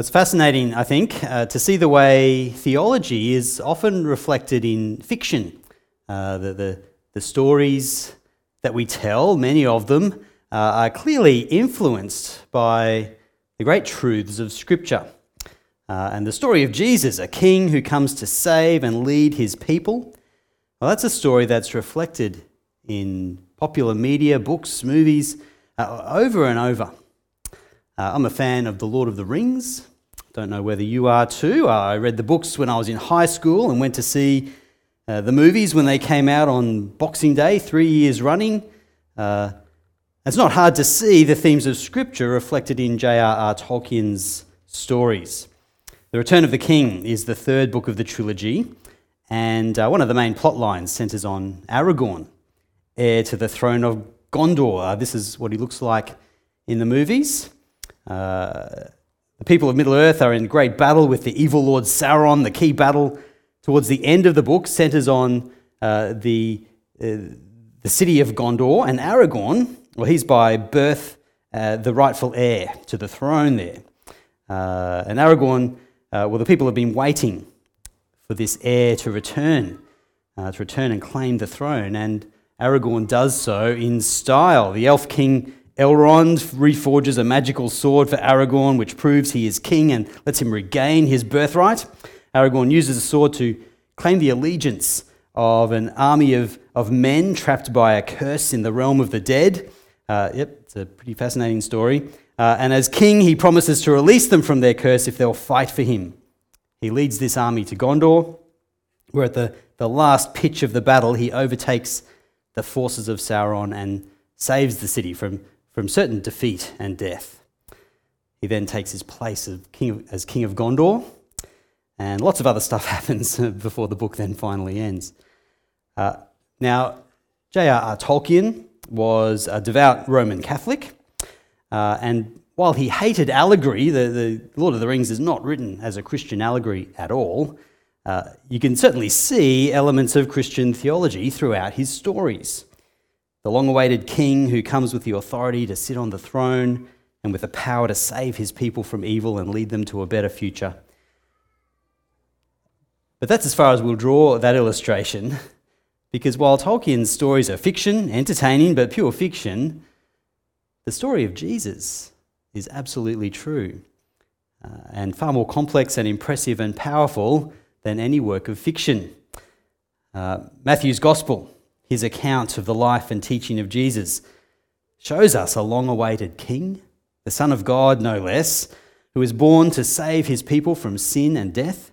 Well, it's fascinating, I think, to see the way theology is often reflected in fiction. The stories that we tell, many of them, are clearly influenced by the great truths of Scripture. And the story of Jesus, a king who comes to save and lead his people, well, that's a story that's reflected in popular media, books, movies, over and over. I'm a fan of The Lord of the Rings. Don't know whether you are too. I read the books when I was in high school and went to see the movies when they came out on Boxing Day, 3 years running. It's not hard to see the themes of Scripture reflected in J.R.R. Tolkien's stories. The Return of the King is the third book of the trilogy, and one of the main plot lines centres on Aragorn, heir to the throne of Gondor. This is what he looks like in the movies. The people of Middle-earth are in great battle with the evil Lord Sauron. The key battle towards the end of the book centres on the city of Gondor, and Aragorn, well, he's by birth the rightful heir to the throne there. And Aragorn, well, the people have been waiting for this heir to return and claim the throne, and Aragorn does so in style. The elf king Elrond reforges a magical sword for Aragorn, which proves he is king and lets him regain his birthright. Aragorn uses the sword to claim the allegiance of an army of men trapped by a curse in the realm of the dead. It's a pretty fascinating story. And as king, he promises to release them from their curse if they'll fight for him. He leads this army to Gondor, where at the last pitch of the battle, he overtakes the forces of Sauron and saves the city from certain defeat and death. He then takes his place as king of Gondor, and lots of other stuff happens before the book then finally ends. Now, J.R.R. Tolkien was a devout Roman Catholic, and while he hated allegory, the Lord of the Rings is not written as a Christian allegory at all. You can certainly see elements of Christian theology throughout his stories. The long-awaited king who comes with the authority to sit on the throne and with the power to save his people from evil and lead them to a better future. But that's as far as we'll draw that illustration, because while Tolkien's stories are fiction, entertaining, but pure fiction, the story of Jesus is absolutely true, and far more complex and impressive and powerful than any work of fiction. Matthew's Gospel, his account of the life and teaching of Jesus, shows us a long-awaited king, the Son of God no less, who is born to save his people from sin and death,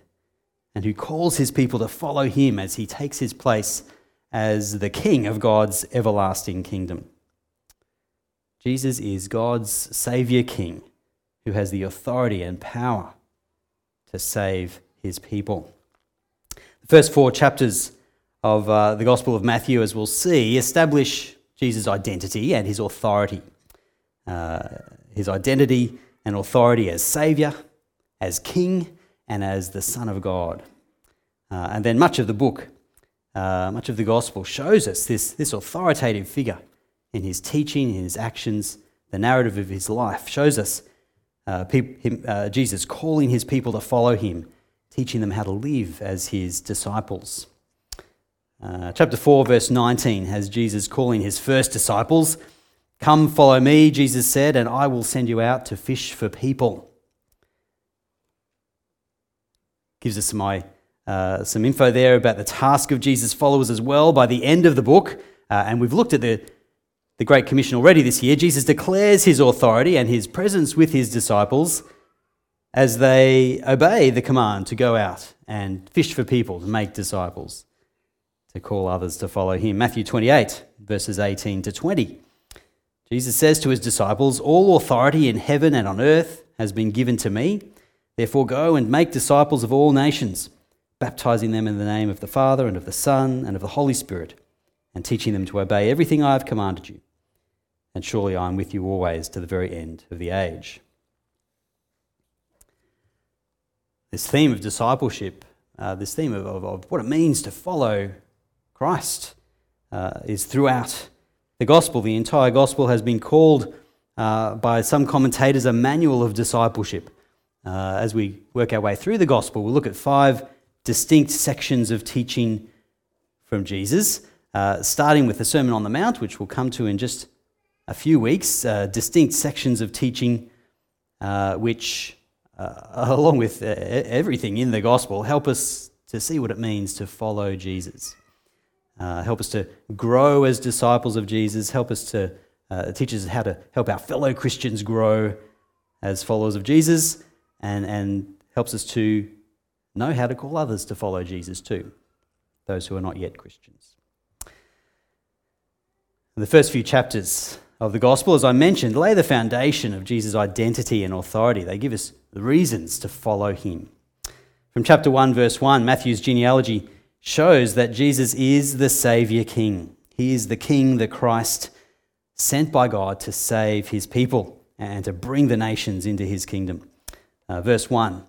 and who calls his people to follow him as he takes his place as the king of God's everlasting kingdom. Jesus is God's saviour king, who has the authority and power to save his people. The first four chapters of the Gospel of Matthew, as we'll see, establish Jesus' identity and his authority. His identity and authority as Saviour, as King, and as the Son of God. And then much of the book, much of the Gospel shows us this authoritative figure in his teaching, in his actions. The narrative of his life shows us Jesus calling his people to follow him, teaching them how to live as his disciples. Chapter 4, verse 19, has Jesus calling his first disciples. "Come, follow me," Jesus said, "and I will send you out to fish for people." Gives us some info there about the task of Jesus' followers as well by the end of the book. And we've looked at the Great Commission already this year. Jesus declares his authority and his presence with his disciples as they obey the command to go out and fish for people, to make disciples, to call others to follow him. Matthew 28, verses 18 to 20. Jesus says to his disciples, "All authority in heaven and on earth has been given to me. Therefore go and make disciples of all nations, baptizing them in the name of the Father and of the Son and of the Holy Spirit, and teaching them to obey everything I have commanded you. And surely I am with you always to the very end of the age." This theme of discipleship, this theme of what it means to follow Christ is throughout the Gospel. The entire Gospel has been called by some commentators a manual of discipleship, As we work our way through the gospel, we'll look at five distinct sections of teaching from Jesus, starting with the Sermon on the Mount, which we'll come to in just a few weeks, distinct sections of teaching which, along with everything in the gospel, help us to see what it means to follow Jesus. Help us to grow as disciples of Jesus, help us to teach us how to help our fellow Christians grow as followers of Jesus, and helps us to know how to call others to follow Jesus too, those who are not yet Christians. The first few chapters of the gospel, as I mentioned, lay the foundation of Jesus' identity and authority. They give us the reasons to follow him. From chapter 1, verse 1, Matthew's genealogy shows that Jesus is the Saviour King. He is the King, the Christ, sent by God to save his people and to bring the nations into his kingdom. Verse 1,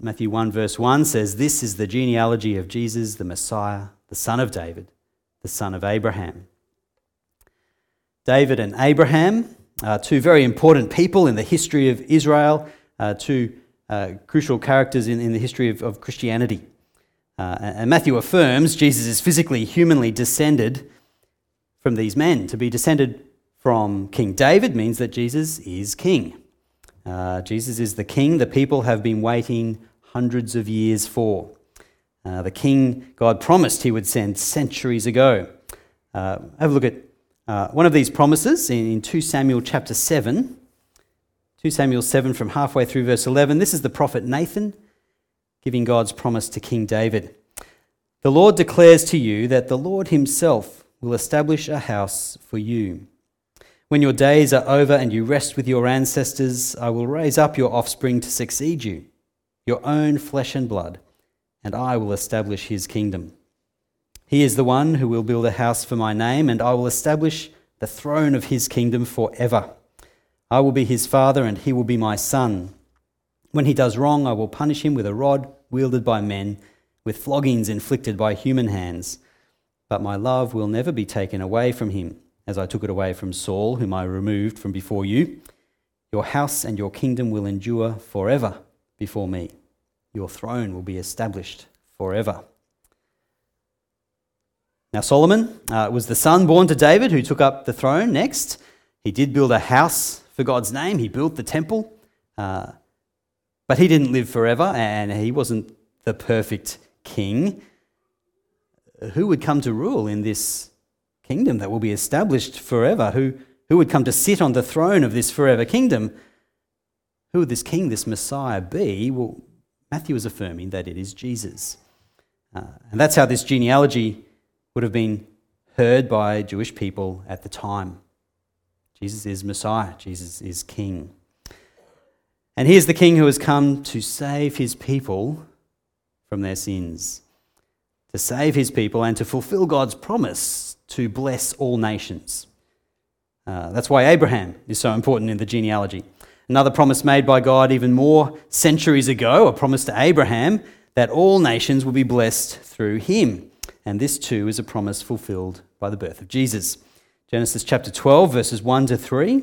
Matthew 1 verse 1 says, "This is the genealogy of Jesus, the Messiah, the son of David, the son of Abraham." David and Abraham are two very important people in the history of Israel, two crucial characters in the history of Christianity. And Matthew affirms Jesus is physically, humanly descended from these men. To be descended from King David means that Jesus is king. Jesus is the king the people have been waiting hundreds of years for. The king God promised he would send centuries ago. Have a look at one of these promises in 2 Samuel chapter 7. 2 Samuel 7 from halfway through verse 11. This is the prophet Nathan giving God's promise to King David. "The Lord declares to you that the Lord himself will establish a house for you. When your days are over and you rest with your ancestors, I will raise up your offspring to succeed you, your own flesh and blood, and I will establish his kingdom. He is the one who will build a house for my name, and I will establish the throne of his kingdom forever. I will be his father, and he will be my son. When he does wrong, I will punish him with a rod wielded by men, with floggings inflicted by human hands. But my love will never be taken away from him, as I took it away from Saul, whom I removed from before you. Your house and your kingdom will endure forever before me. Your throne will be established forever." Now Solomon was the son born to David who took up the throne next. He did build a house for God's name. He built the temple. But he didn't live forever, and he wasn't the perfect king. Who would come to rule in this kingdom that will be established forever? Who would come to sit on the throne of this forever kingdom? Who would this king, this Messiah, be? Well, Matthew is affirming that it is Jesus. And that's how this genealogy would have been heard by Jewish people at the time. Jesus is Messiah. Jesus is king. And he is the king who has come to save his people from their sins, to save his people and to fulfill God's promise to bless all nations. That's why Abraham is so important in the genealogy. Another promise made by God even more centuries ago, a promise to Abraham that all nations will be blessed through him. And this too is a promise fulfilled by the birth of Jesus. Genesis chapter 12, verses 1 to 3.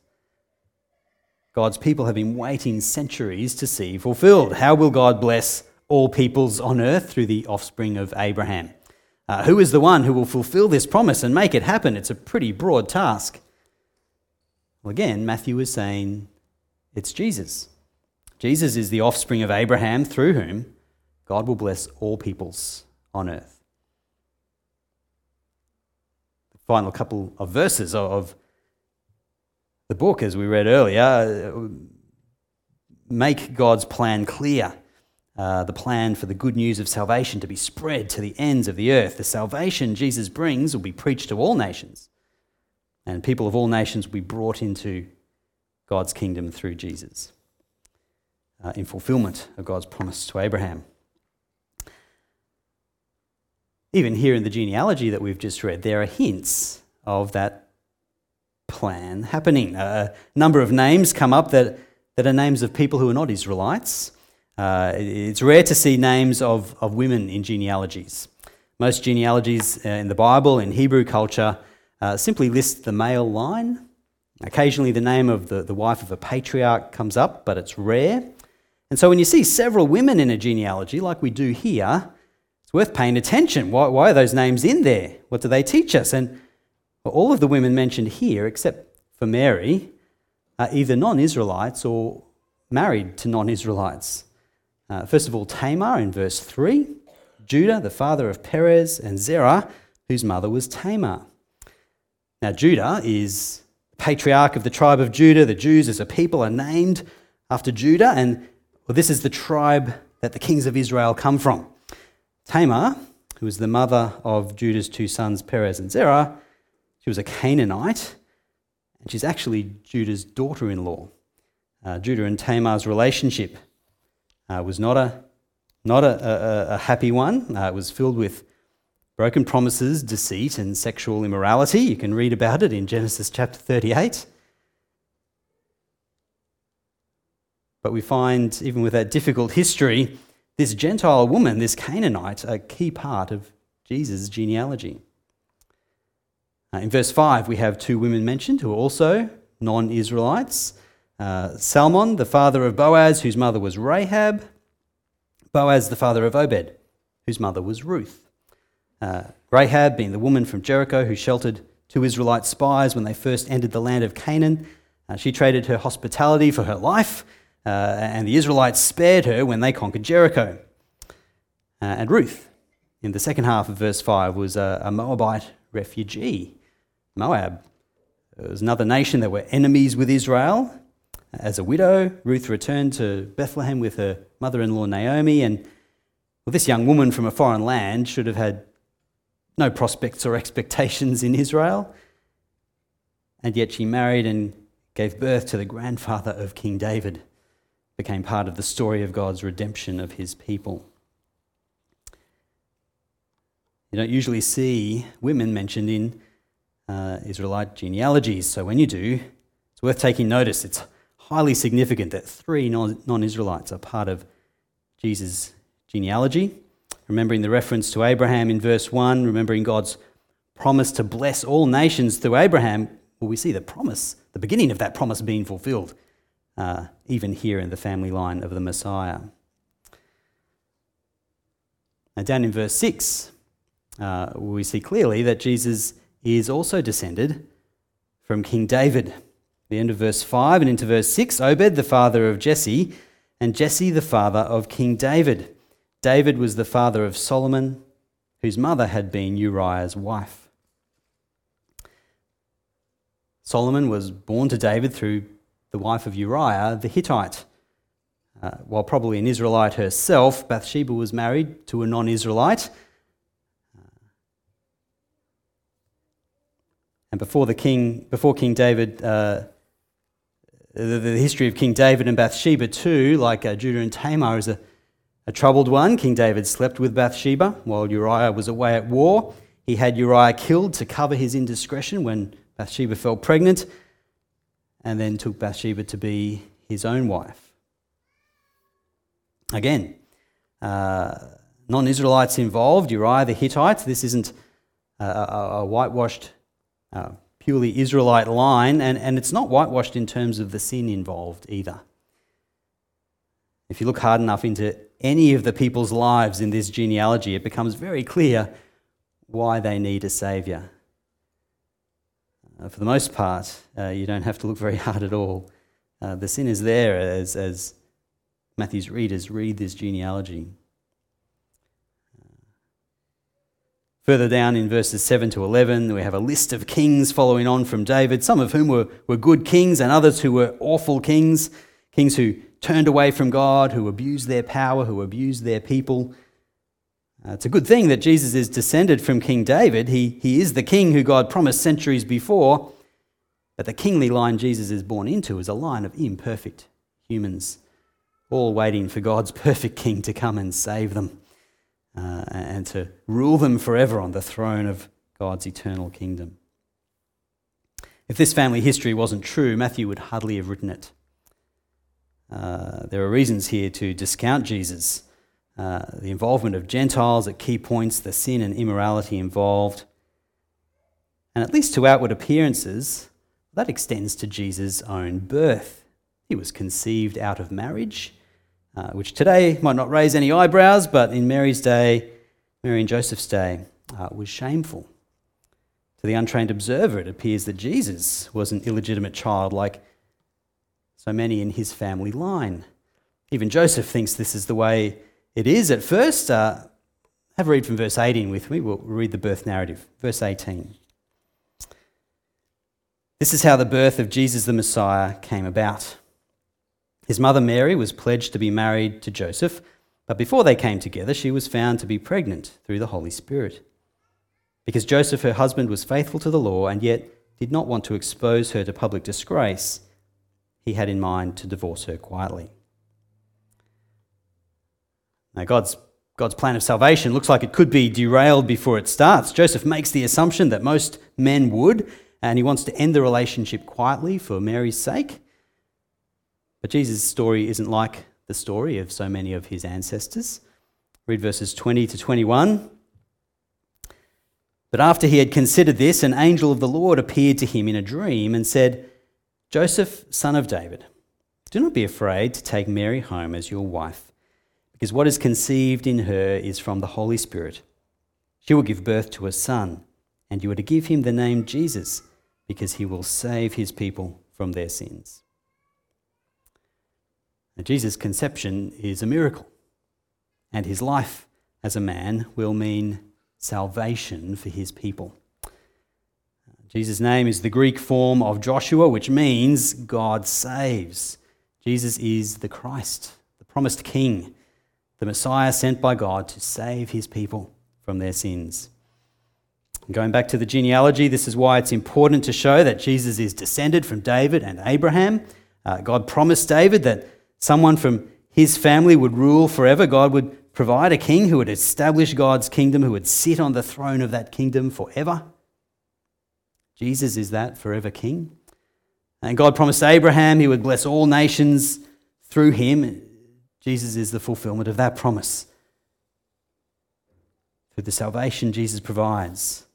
God's people have been waiting centuries to see fulfilled. How will God bless all peoples on earth? Through the offspring of Abraham. Who is the one who will fulfill this promise and make it happen? It's a pretty broad task. Well, again, Matthew is saying it's Jesus. Jesus is the offspring of Abraham through whom God will bless all peoples on earth. The final couple of verses of the book, as we read earlier, make God's plan clear, the plan for the good news of salvation to be spread to the ends of the earth. The salvation Jesus brings will be preached to all nations, and people of all nations will be brought into God's kingdom through Jesus in fulfillment of God's promise to Abraham. even here in the genealogy that we've just read, there are hints of that plan happening. A number of names come up that are names of people who are not Israelites. It's rare to see names of women in genealogies. Most genealogies in the Bible, in Hebrew culture, simply list the male line. Occasionally the name of the wife of a patriarch comes up, but it's rare. And so when you see several women in a genealogy, like we do here, it's worth paying attention. Why are those names in there? What do they teach us? And all of the women mentioned here, except for Mary, are either non-Israelites or married to non-Israelites. First of all, Tamar in verse 3, Judah, the father of Perez, and Zerah, whose mother was Tamar. Now, Judah is patriarch of the tribe of Judah. The Jews as a people are named after Judah, and well, this is the tribe that the kings of Israel come from. Tamar, who was the mother of Judah's two sons, Perez and Zerah, she was a Canaanite, and she's actually Judah's daughter-in-law. Judah and Tamar's relationship was not a happy one. It was filled with broken promises, deceit, and sexual immorality. You can read about it in Genesis chapter 38. But we find, even with that difficult history, this Gentile woman, this Canaanite, a key part of Jesus' genealogy. In verse 5, we have two women mentioned who are also non-Israelites. Salmon, the father of Boaz, whose mother was Rahab. Boaz, the father of Obed, whose mother was Ruth. Rahab being the woman from Jericho who sheltered two Israelite spies when they first entered the land of Canaan. She traded her hospitality for her life, and the Israelites spared her when they conquered Jericho. And Ruth, in the second half of verse 5, was a Moabite refugee. Moab was another nation that were enemies with Israel. As a widow, Ruth returned to Bethlehem with her mother-in-law Naomi, and well, this young woman from a foreign land should have had no prospects or expectations in Israel, and yet she married and gave birth to the grandfather of King David, became part of the story of God's redemption of his people. You don't usually see women mentioned in Israelite genealogies, so when you do, it's worth taking notice. It's highly significant that three non-Israelites are part of Jesus' genealogy. Remembering the reference to Abraham in verse 1, remembering God's promise to bless all nations through Abraham, well, we see the promise, the beginning of that promise being fulfilled, even here in the family line of the Messiah. Now, down in verse 6, we see clearly that Jesus is also descended from King David. At the end of verse 5 and into verse 6, Obed, the father of Jesse, and Jesse, the father of King David. David was the father of Solomon, whose mother had been Uriah's wife. Solomon was born to David through the wife of Uriah, the Hittite. While probably an Israelite herself, Bathsheba was married to a non-Israelite. And before King David, the history of King David and Bathsheba too, like Judah and Tamar, is a troubled one. King David slept with Bathsheba while Uriah was away at war. He had Uriah killed to cover his indiscretion when Bathsheba fell pregnant, and then took Bathsheba to be his own wife. Again, non-Israelites involved, Uriah the Hittite. This isn't a whitewashed, purely Israelite line, and it's not whitewashed in terms of the sin involved either. If you look hard enough into any of the people's lives in this genealogy, it becomes very clear why they need a saviour. For the most part, you don't have to look very hard at all. The sin is there as Matthew's readers read this genealogy. Further down in verses 7 to 11, we have a list of kings following on from David, some of whom were good kings and others who were awful kings who turned away from God, who abused their power, who abused their people. It's a good thing that Jesus is descended from King David. He is the king who God promised centuries before, but the kingly line Jesus is born into is a line of imperfect humans, all waiting for God's perfect king to come and save them. and to rule them forever on the throne of God's eternal kingdom. If this family history wasn't true, Matthew would hardly have written it. There are reasons here to discount Jesus, the involvement of Gentiles at key points, the sin and immorality involved. And at least to outward appearances, that extends to Jesus' own birth. He was conceived out of marriage, which today might not raise any eyebrows, but in Mary and Joseph's day, was shameful. To the untrained observer, it appears that Jesus was an illegitimate child like so many in his family line. Even Joseph thinks this is the way it is at first. Have a read from verse 18 with me. We'll read the birth narrative. Verse 18. This is how the birth of Jesus the Messiah came about. His mother Mary was pledged to be married to Joseph, but before they came together, she was found to be pregnant through the Holy Spirit. Because Joseph, her husband, was faithful to the law and yet did not want to expose her to public disgrace, he had in mind to divorce her quietly. Now, God's plan of salvation looks like it could be derailed before it starts. Joseph makes the assumption that most men would, and he wants to end the relationship quietly for Mary's sake. But Jesus' story isn't like the story of so many of his ancestors. Read verses 20 to 21. But after he had considered this, an angel of the Lord appeared to him in a dream and said, "Joseph, son of David, do not be afraid to take Mary home as your wife, because what is conceived in her is from the Holy Spirit. She will give birth to a son, and you are to give him the name Jesus, because he will save his people from their sins." Now, Jesus' conception is a miracle, and his life as a man will mean salvation for his people. Jesus' name is the Greek form of Joshua, which means God saves. Jesus is the Christ, the promised King, the Messiah sent by God to save his people from their sins. And going back to the genealogy, this is why it's important to show that Jesus is descended from David and Abraham. God promised David that someone from his family would rule forever. God would provide a king who would establish God's kingdom, who would sit on the throne of that kingdom forever. Jesus is that forever king. And God promised Abraham he would bless all nations through him. Jesus is the fulfillment of that promise. Through the salvation Jesus provides,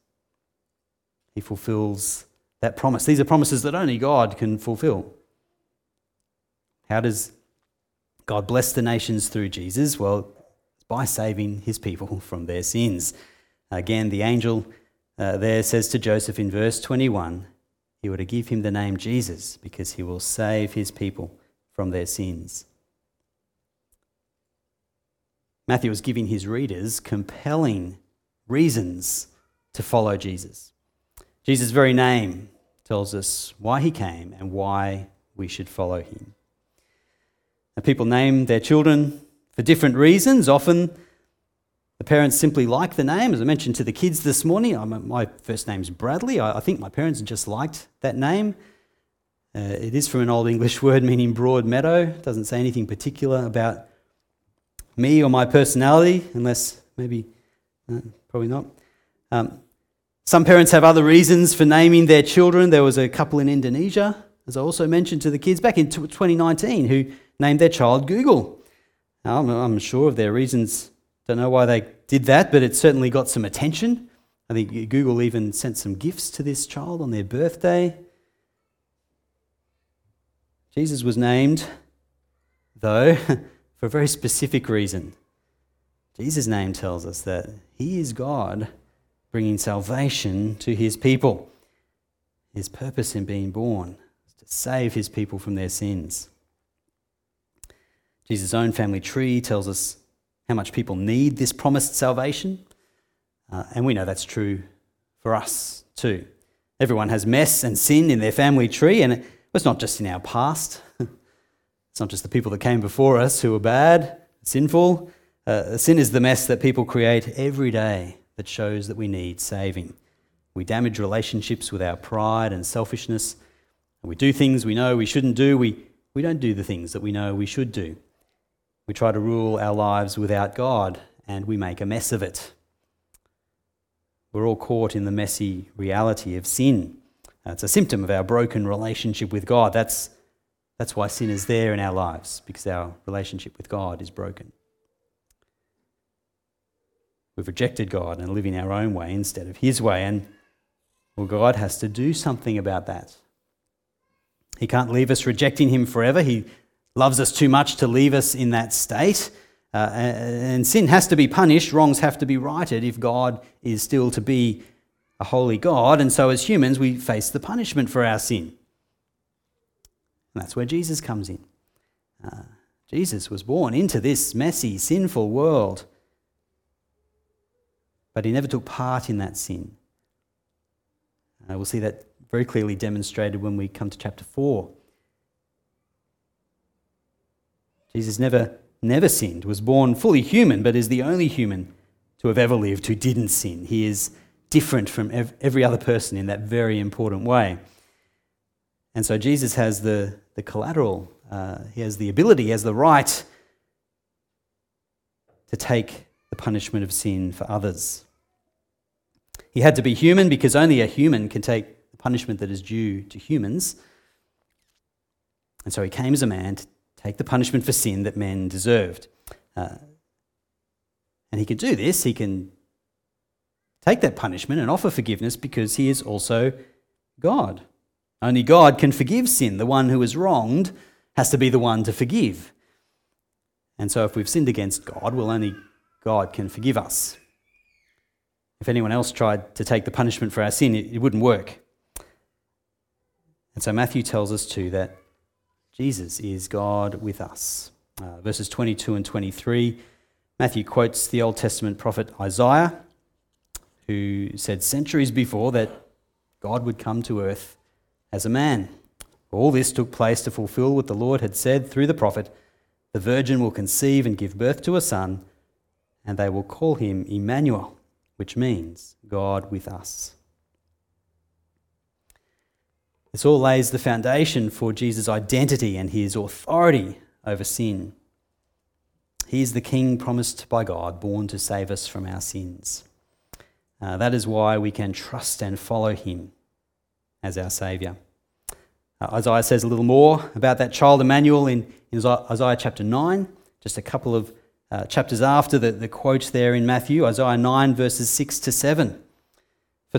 he fulfills that promise. These are promises that only God can fulfill. How does God bless the nations through Jesus? Well, by saving his people from their sins. Again, the angel there says to Joseph in verse 21, he were to give him the name Jesus because he will save his people from their sins. Matthew was giving his readers compelling reasons to follow Jesus. Jesus' very name tells us why he came and why we should follow him. Now, people name their children for different reasons. Often the parents simply like the name. As I mentioned to the kids this morning, my first name's Bradley. I think my parents just liked that name. It is from an Old English word meaning broad meadow. It doesn't say anything particular about me or my personality, unless probably not. Some parents have other reasons for naming their children. There was a couple in Indonesia, as I also mentioned to the kids back in 2019, who named their child Google. Now, I'm sure of their reasons. Don't know why they did that, but it certainly got some attention. I think Google even sent some gifts to this child on their birthday. Jesus was named, though, for a very specific reason. Jesus' name tells us that he is God bringing salvation to his people. His purpose in being born is to save his people from their sins. Jesus' own family tree tells us how much people need this promised salvation, and we know that's true for us too. Everyone has mess and sin in their family tree, and it's not just in our past. It's not just the people that came before us who were bad, sinful. Sin is the mess that people create every day that shows that we need saving. We damage relationships with our pride and selfishness. And we do things we know we shouldn't do. We don't do the things that we know we should do. We try to rule our lives without God and we make a mess of it. We're all caught in the messy reality of sin. It's a symptom of our broken relationship with God. That's why sin is there in our lives, because our relationship with God is broken. We've rejected God and live in our own way instead of his way, and well, God has to do something about that. He can't leave us rejecting him forever. He loves us too much to leave us in that state. And sin has to be punished, wrongs have to be righted if God is still to be a holy God. And so as humans, we face the punishment for our sin. And that's where Jesus comes in. Jesus was born into this messy, sinful world, but he never took part in that sin. We'll see that very clearly demonstrated when we come to chapter 4. Jesus never sinned, was born fully human, but is the only human to have ever lived who didn't sin. He is different from every other person in that very important way. And so Jesus has the collateral, he has the ability, he has the right to take the punishment of sin for others. He had to be human because only a human can take the punishment that is due to humans. And so he came as a man to take the punishment for sin that men deserved. And he can do this. He can take that punishment and offer forgiveness because he is also God. Only God can forgive sin. The one who is wronged has to be the one to forgive. And so if we've sinned against God, well, only God can forgive us. If anyone else tried to take the punishment for our sin, it wouldn't work. And so Matthew tells us too that Jesus is God with us. Verses 22 and 23, Matthew quotes the Old Testament prophet Isaiah, who said centuries before that God would come to earth as a man. All this took place to fulfill what the Lord had said through the prophet, "The virgin will conceive and give birth to a son, and they will call him Emmanuel," which means God with us. This all lays the foundation for Jesus' identity and his authority over sin. He is the king promised by God, born to save us from our sins. That is why we can trust and follow him as our saviour. Isaiah says a little more about that child Emmanuel in Isaiah chapter 9, just a couple of chapters after the quote there in Matthew, Isaiah 9 verses 6 to 7. "For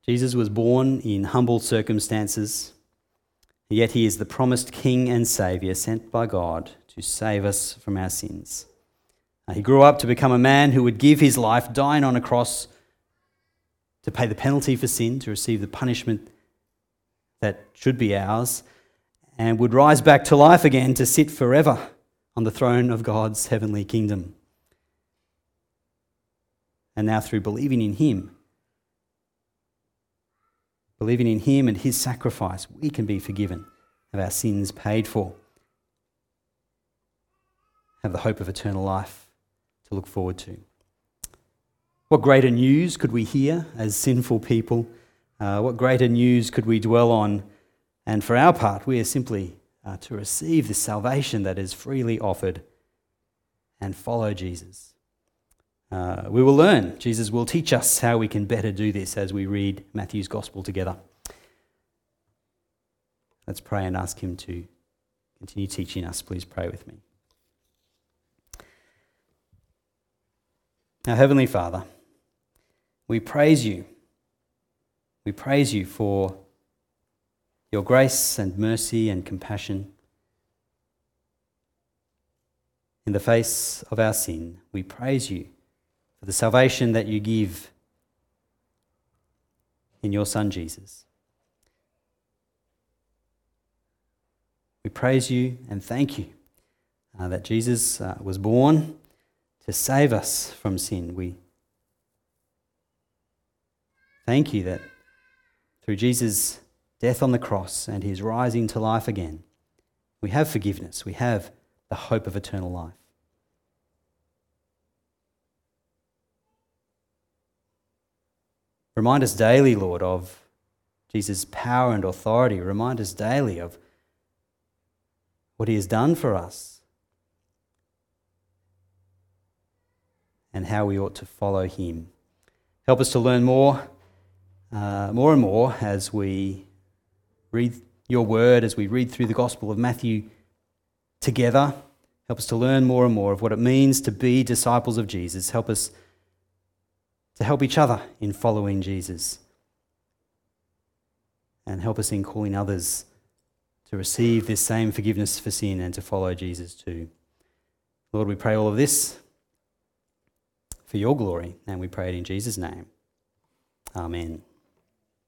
Jesus was born in humble circumstances, yet he is the promised King and Saviour sent by God to save us from our sins. He grew up to become a man who would give his life, dying on a cross, to pay the penalty for sin, to receive the punishment that should be ours, and would rise back to life again to sit forever on the throne of God's heavenly kingdom. And now through believing in him and his sacrifice, we can be forgiven, have our sins paid for, have the hope of eternal life to look forward to. What greater news could we hear as sinful people? What greater news could we dwell on? And for our part, we are simply to receive the salvation that is freely offered and follow Jesus. We will learn. Jesus will teach us how we can better do this as we read Matthew's Gospel together. Let's pray and ask him to continue teaching us. Please pray with me. Our Heavenly Father, we praise you. We praise you for your grace and mercy and compassion. In the face of our sin, we praise you for the salvation that you give in your Son Jesus. We praise you and thank you that Jesus was born to save us from sin. We thank you that through Jesus' death on the cross and his rising to life again, we have forgiveness. We have the hope of eternal life. Remind us daily, Lord, of Jesus' power and authority. Remind us daily of what he has done for us and how we ought to follow him. Help us to learn more and more as we read your word, as we read through the Gospel of Matthew together. Help us to learn more and more of what it means to be disciples of Jesus. Help us to help each other in following Jesus. And help us in calling others to receive this same forgiveness for sin and to follow Jesus too. Lord, we pray all of this for your glory, and we pray it in Jesus' name. Amen.